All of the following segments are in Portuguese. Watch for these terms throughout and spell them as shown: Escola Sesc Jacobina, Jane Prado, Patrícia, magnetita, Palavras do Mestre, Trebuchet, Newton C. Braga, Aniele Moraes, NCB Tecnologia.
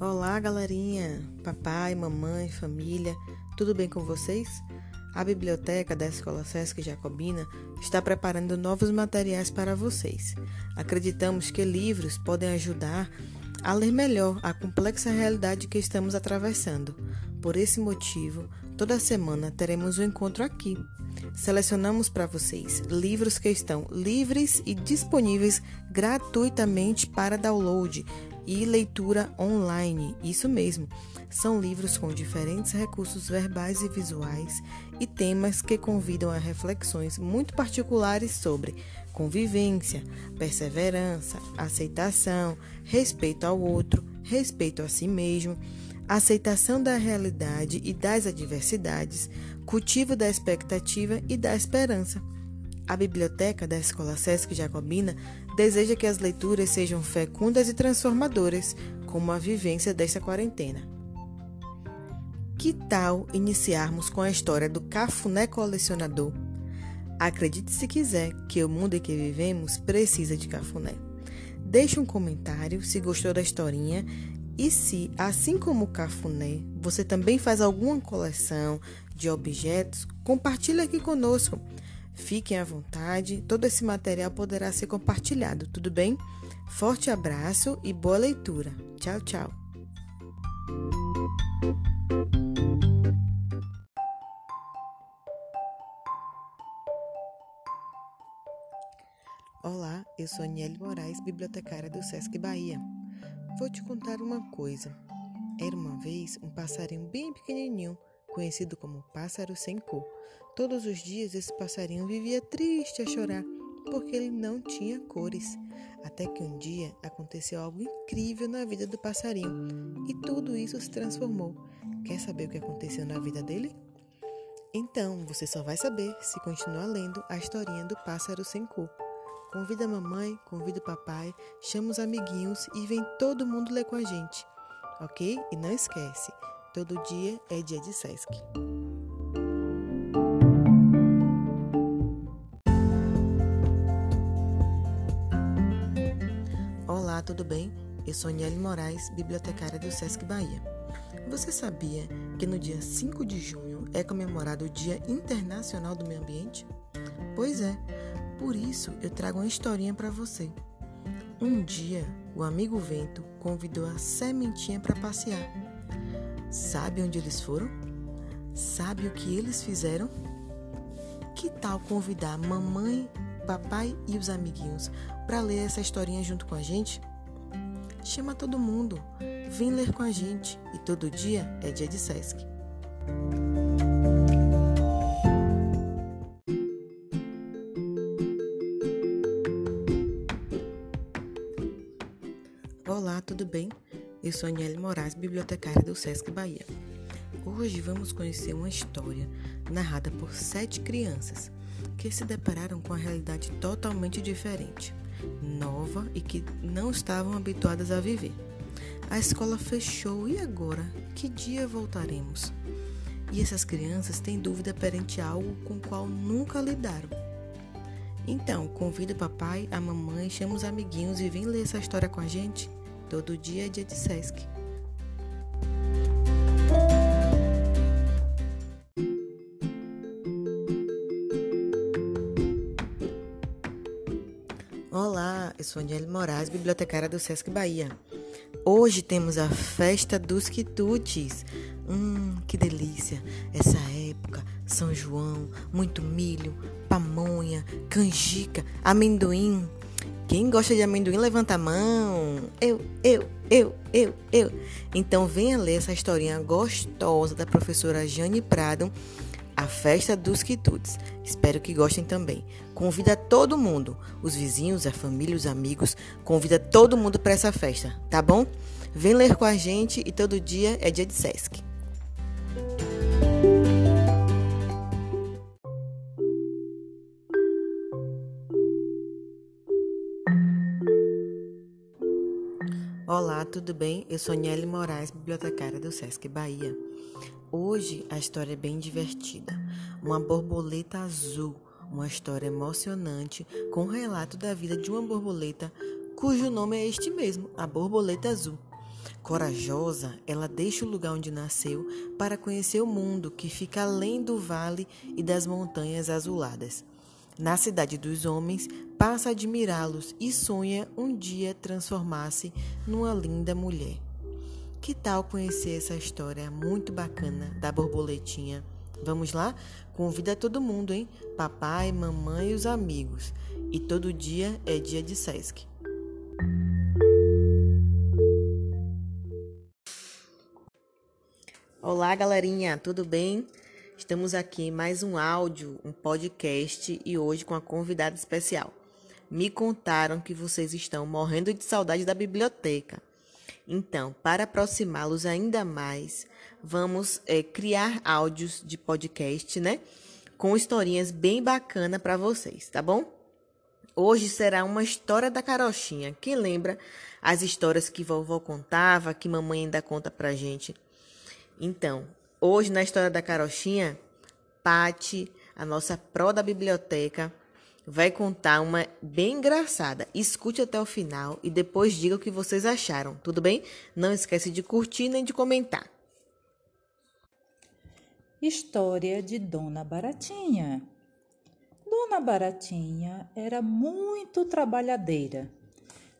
Olá, galerinha, papai, mamãe, família, tudo bem com vocês? A biblioteca da Escola Sesc Jacobina está preparando novos materiais para vocês. Acreditamos que livros podem ajudar a ler melhor a complexa realidade que estamos atravessando. Por esse motivo, toda semana teremos um encontro aqui. Selecionamos para vocês livros que estão livres e disponíveis gratuitamente para download e leitura online. Isso mesmo, são livros com diferentes recursos verbais e visuais e temas que convidam a reflexões muito particulares sobre convivência, perseverança, aceitação, respeito ao outro, respeito a si mesmo, aceitação da realidade e das adversidades, cultivo da expectativa e da esperança. A biblioteca da Escola Sesc Jacobina deseja que as leituras sejam fecundas e transformadoras, como a vivência desta quarentena. Que tal iniciarmos com a história do Cafuné Colecionador? Acredite se quiser que o mundo em que vivemos precisa de cafuné. Deixe um comentário se gostou da historinha e se, assim como o cafuné, você também faz alguma coleção de objetos, compartilhe aqui conosco. Fiquem à vontade, todo esse material poderá ser compartilhado, tudo bem? Forte abraço e boa leitura. Tchau, tchau. Olá, eu sou Aniele Moraes, bibliotecária do Sesc Bahia. Vou te contar uma coisa. Era uma vez um passarinho bem pequenininho, conhecido como pássaro sem cor. Todos os dias esse passarinho vivia triste a chorar, porque ele não tinha cores. Até que um dia aconteceu algo incrível na vida do passarinho, e tudo isso se transformou. Quer saber o que aconteceu na vida dele? Então, você só vai saber se continuar lendo a historinha do pássaro sem cor. Convida a mamãe, convida o papai, chama os amiguinhos e vem todo mundo ler com a gente. Ok? E não esquece, todo dia é dia de Sesc. Olá, tudo bem? Eu sou Aniele Moraes, bibliotecária do Sesc Bahia. Você sabia que no dia 5 de junho é comemorado o Dia Internacional do Meio Ambiente? Pois é, por isso eu trago uma historinha para você. Um dia, o amigo vento convidou a sementinha para passear. Sabe onde eles foram? Sabe o que eles fizeram? Que tal convidar mamãe, papai e os amiguinhos para ler essa historinha junto com a gente? Chama todo mundo, vem ler com a gente e todo dia é dia de Sesc. Olá, tudo bem? Eu sou Aniele Moraes, bibliotecária do Sesc Bahia. Hoje vamos conhecer uma história narrada por 7 crianças que se depararam com uma realidade totalmente diferente, nova e que não estavam habituadas a viver. A escola fechou e agora? Que dia voltaremos? E essas crianças têm dúvida perante algo com o qual nunca lidaram. Então, convida o papai, a mamãe, chama os amiguinhos e vem ler essa história com a gente. Todo dia é dia de Sesc. Olá, eu sou Aniele Moraes, bibliotecária do Sesc Bahia. Hoje temos a festa dos quitutes. Que delícia! Essa época, São João, muito milho, pamonha, canjica, amendoim. Quem gosta de amendoim, levanta a mão. Eu. Então venha ler essa historinha gostosa da professora Jane Prado, A Festa dos Quitutes. Espero que gostem também. Convida todo mundo, os vizinhos, a família, os amigos. Convida todo mundo para essa festa, tá bom? Vem ler com a gente e todo dia é dia de Sesc. Olá, tudo bem? Eu sou Aniele Moraes, bibliotecária do Sesc Bahia. Hoje a história é bem divertida. Uma borboleta azul, uma história emocionante com o relato da vida de uma borboleta cujo nome é este mesmo, a borboleta azul. Corajosa, ela deixa o lugar onde nasceu para conhecer o mundo que fica além do vale e das montanhas azuladas. Na cidade dos homens, passa a admirá-los e sonha um dia transformar-se numa linda mulher. Que tal conhecer essa história muito bacana da borboletinha? Vamos lá? Convida todo mundo, hein? Papai, mamãe e os amigos. E todo dia é dia de Sesc. Olá, galerinha, tudo bem? Estamos aqui em mais um áudio, um podcast e hoje com uma convidada especial. Me contaram que vocês estão morrendo de saudade da biblioteca. Então, para aproximá-los ainda mais, vamos criar áudios de podcast, né? Com historinhas bem bacanas para vocês, tá bom? Hoje será uma história da carochinha. Quem lembra as histórias que vovó contava, que mamãe ainda conta pra gente? Então, hoje na história da carochinha, Pati, a nossa pró da biblioteca, vai contar uma bem engraçada. Escute até o final e depois diga o que vocês acharam, tudo bem? Não esquece de curtir nem de comentar. História de Dona Baratinha. Dona Baratinha era muito trabalhadeira.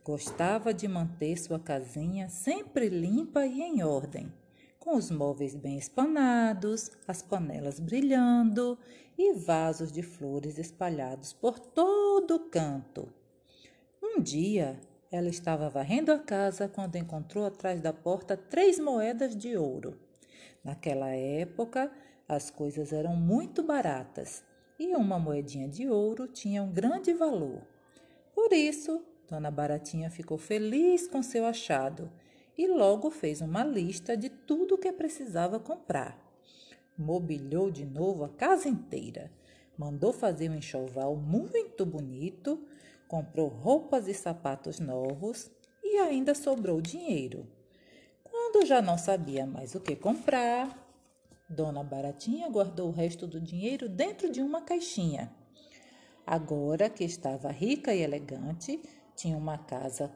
Gostava de manter sua casinha sempre limpa e em ordem, com os móveis bem espanados, as panelas brilhando e vasos de flores espalhados por todo o canto. Um dia, ela estava varrendo a casa quando encontrou atrás da porta 3 moedas de ouro. Naquela época, as coisas eram muito baratas e uma moedinha de ouro tinha um grande valor. Por isso, Dona Baratinha ficou feliz com seu achado e logo fez uma lista de tudo que precisava comprar. Mobiliou de novo a casa inteira, mandou fazer um enxoval muito bonito, comprou roupas e sapatos novos e ainda sobrou dinheiro. Quando já não sabia mais o que comprar, Dona Baratinha guardou o resto do dinheiro dentro de uma caixinha. Agora que estava rica e elegante, tinha uma casa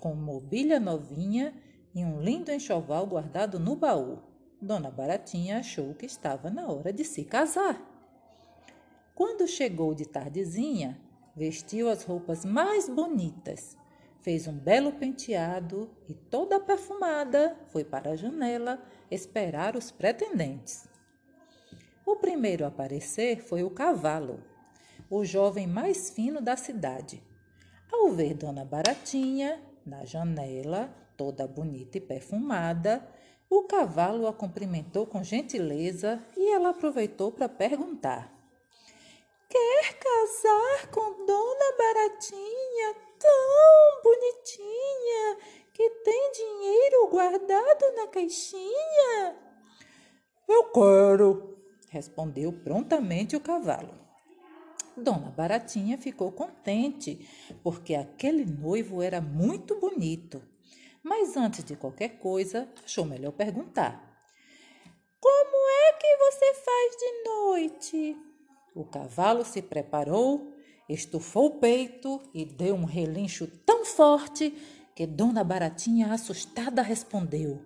com mobília novinha e um lindo enxoval guardado no baú. Dona Baratinha achou que estava na hora de se casar. Quando chegou de tardezinha, vestiu as roupas mais bonitas, fez um belo penteado e, toda perfumada, foi para a janela esperar os pretendentes. O primeiro a aparecer foi o cavalo, o jovem mais fino da cidade. Ao ver Dona Baratinha na janela, toda bonita e perfumada, o cavalo a cumprimentou com gentileza e ela aproveitou para perguntar: "Quer casar com Dona Baratinha, tão bonitinha, que tem dinheiro guardado na caixinha?" "Eu quero", respondeu prontamente o cavalo. Dona Baratinha ficou contente, porque aquele noivo era muito bonito. Mas antes de qualquer coisa, achou melhor perguntar: "Como é que você faz de noite?" O cavalo se preparou, estufou o peito e deu um relincho tão forte que Dona Baratinha, assustada, respondeu: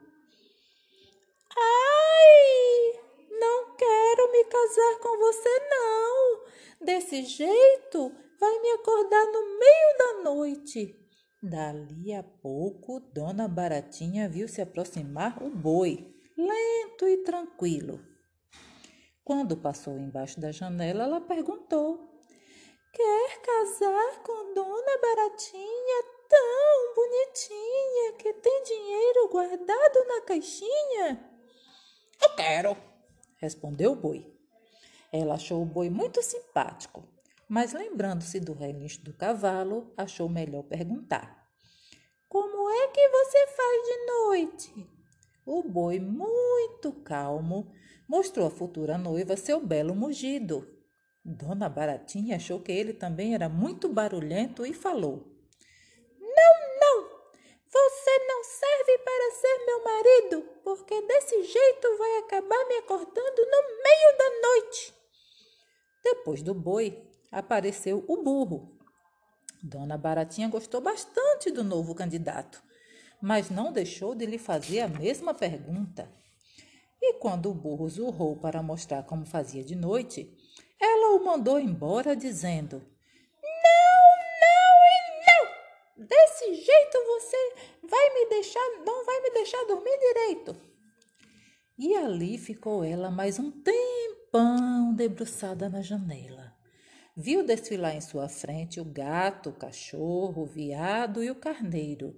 "Ai, não quero me casar com você não, desse jeito vai me acordar no meio da noite." Dali a pouco, Dona Baratinha viu se aproximar o boi, lento e tranquilo. Quando passou embaixo da janela, ela perguntou: "Quer casar com Dona Baratinha, tão bonitinha, que tem dinheiro guardado na caixinha?" "Eu quero", respondeu o boi. Ela achou o boi muito simpático, mas lembrando-se do relincho do cavalo, achou melhor perguntar: "Como é que você faz de noite?" O boi, muito calmo, mostrou à futura noiva seu belo mugido. Dona Baratinha achou que ele também era muito barulhento e falou: "Não, não! Você não serve para ser meu marido, porque desse jeito vai acabar me acordando no meio da noite." Depois do boi, apareceu o burro. Dona Baratinha gostou bastante do novo candidato, mas não deixou de lhe fazer a mesma pergunta. E quando o burro zurrou para mostrar como fazia de noite, ela o mandou embora dizendo: Não, e não! Desse jeito você não vai me deixar dormir direito. E ali ficou ela mais um tempão debruçada na janela. Viu desfilar em sua frente o gato, o cachorro, o veado e o carneiro,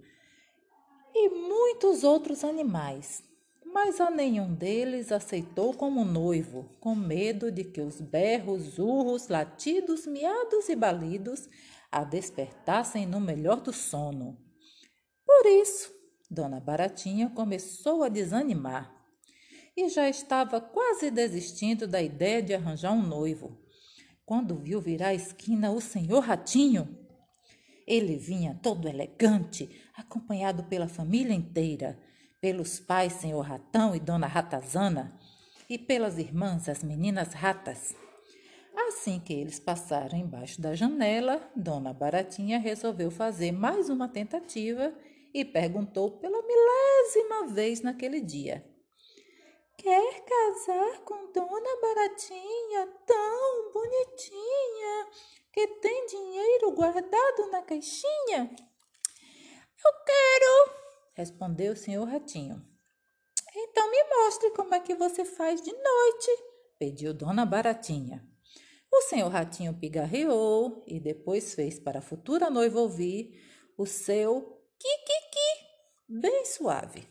e muitos outros animais, mas a nenhum deles aceitou como noivo, com medo de que os berros, urros, latidos, miados e balidos a despertassem no melhor do sono. Por isso, Dona Baratinha começou a desanimar e já estava quase desistindo da ideia de arranjar um noivo, quando viu virar a esquina o Senhor Ratinho. Ele vinha todo elegante, acompanhado pela família inteira, pelos pais Senhor Ratão e Dona Ratazana, e pelas irmãs, as meninas ratas. Assim que eles passaram embaixo da janela, Dona Baratinha resolveu fazer mais uma tentativa e perguntou pela milésima vez naquele dia: Quer casar com Dona Baratinha, tão bonitinha, que tem dinheiro guardado na caixinha? Eu quero, respondeu o Senhor Ratinho. Então me mostre como é que você faz de noite, pediu Dona Baratinha. O Senhor Ratinho pigarreou e depois fez para a futura noiva ouvir o seu qui-qui-qui, bem suave.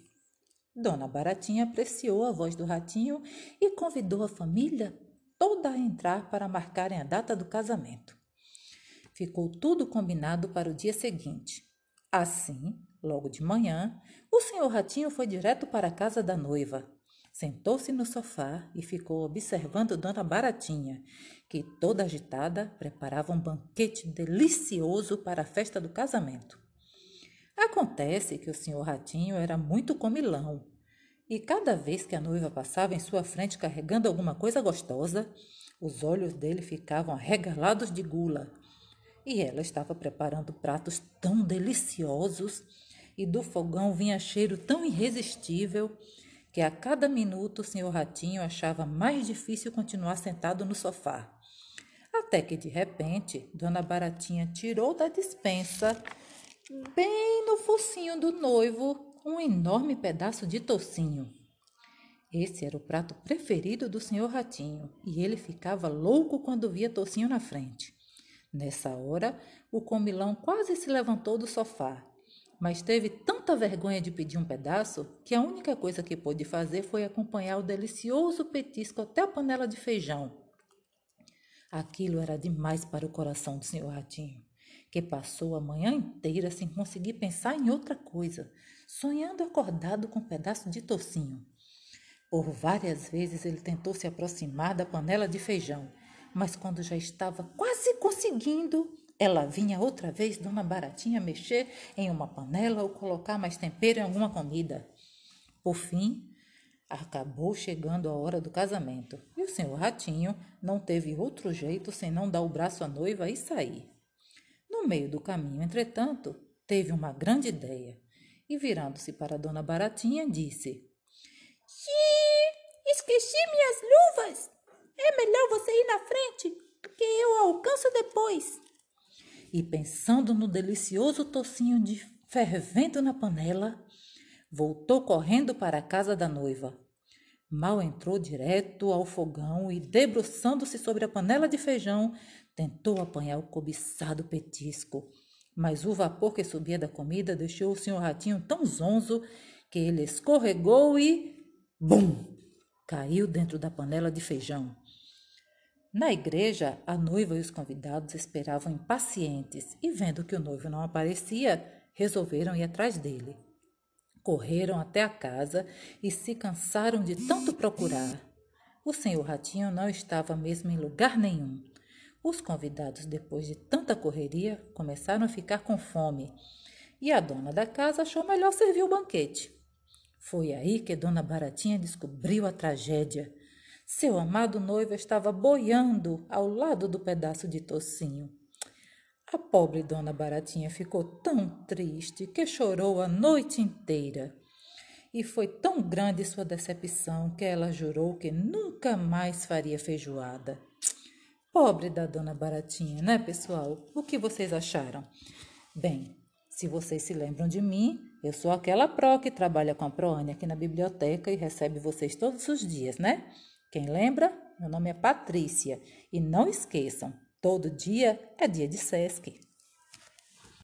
Dona Baratinha apreciou a voz do ratinho e convidou a família toda a entrar para marcarem a data do casamento. Ficou tudo combinado para o dia seguinte. Assim, logo de manhã, o Senhor Ratinho foi direto para a casa da noiva. Sentou-se no sofá e ficou observando Dona Baratinha, que, toda agitada, preparava um banquete delicioso para a festa do casamento. Acontece que o Senhor Ratinho era muito comilão, e cada vez que a noiva passava em sua frente carregando alguma coisa gostosa, os olhos dele ficavam arregalados de gula. E ela estava preparando pratos tão deliciosos, e do fogão vinha cheiro tão irresistível, que a cada minuto o Senhor Ratinho achava mais difícil continuar sentado no sofá. Até que, de repente, Dona Baratinha tirou da despensa, bem no focinho do noivo, um enorme pedaço de toucinho. Esse era o prato preferido do Senhor Ratinho, e ele ficava louco quando via toucinho na frente. Nessa hora, o comilão quase se levantou do sofá, mas teve tanta vergonha de pedir um pedaço que a única coisa que pôde fazer foi acompanhar o delicioso petisco até a panela de feijão. Aquilo era demais para o coração do Senhor Ratinho, que passou a manhã inteira sem conseguir pensar em outra coisa, sonhando acordado com um pedaço de toucinho. Por várias vezes ele tentou se aproximar da panela de feijão, mas quando já estava quase conseguindo, ela vinha outra vez Dona Baratinha mexer em uma panela ou colocar mais tempero em alguma comida. Por fim, acabou chegando a hora do casamento, e o Senhor Ratinho não teve outro jeito senão dar o braço à noiva e sair. No meio do caminho, entretanto, teve uma grande ideia e, virando-se para Dona Baratinha, disse: Esqueci minhas luvas! É melhor você ir na frente, que eu alcanço depois. E pensando no delicioso toucinho fervendo na panela, voltou correndo para a casa da noiva. Mal entrou direto ao fogão e, debruçando-se sobre a panela de feijão, tentou apanhar o cobiçado petisco. Mas o vapor que subia da comida deixou o Senhor Ratinho tão zonzo que ele escorregou e... bum! Caiu dentro da panela de feijão. Na igreja, a noiva e os convidados esperavam impacientes e, vendo que o noivo não aparecia, resolveram ir atrás dele. Correram até a casa e se cansaram de tanto procurar. O Senhor Ratinho não estava mesmo em lugar nenhum. Os convidados, depois de tanta correria, começaram a ficar com fome, e a dona da casa achou melhor servir o banquete. Foi aí que Dona Baratinha descobriu a tragédia. Seu amado noivo estava boiando ao lado do pedaço de toucinho. A pobre dona Baratinha ficou tão triste que chorou a noite inteira. E foi tão grande sua decepção que ela jurou que nunca mais faria feijoada. Pobre da dona Baratinha, né, pessoal? O que vocês acharam? Bem, se vocês se lembram de mim, eu sou aquela pró que trabalha com a Proane aqui na biblioteca e recebe vocês todos os dias, né? Quem lembra? Meu nome é Patrícia. E não esqueçam, todo dia é dia de Sesc.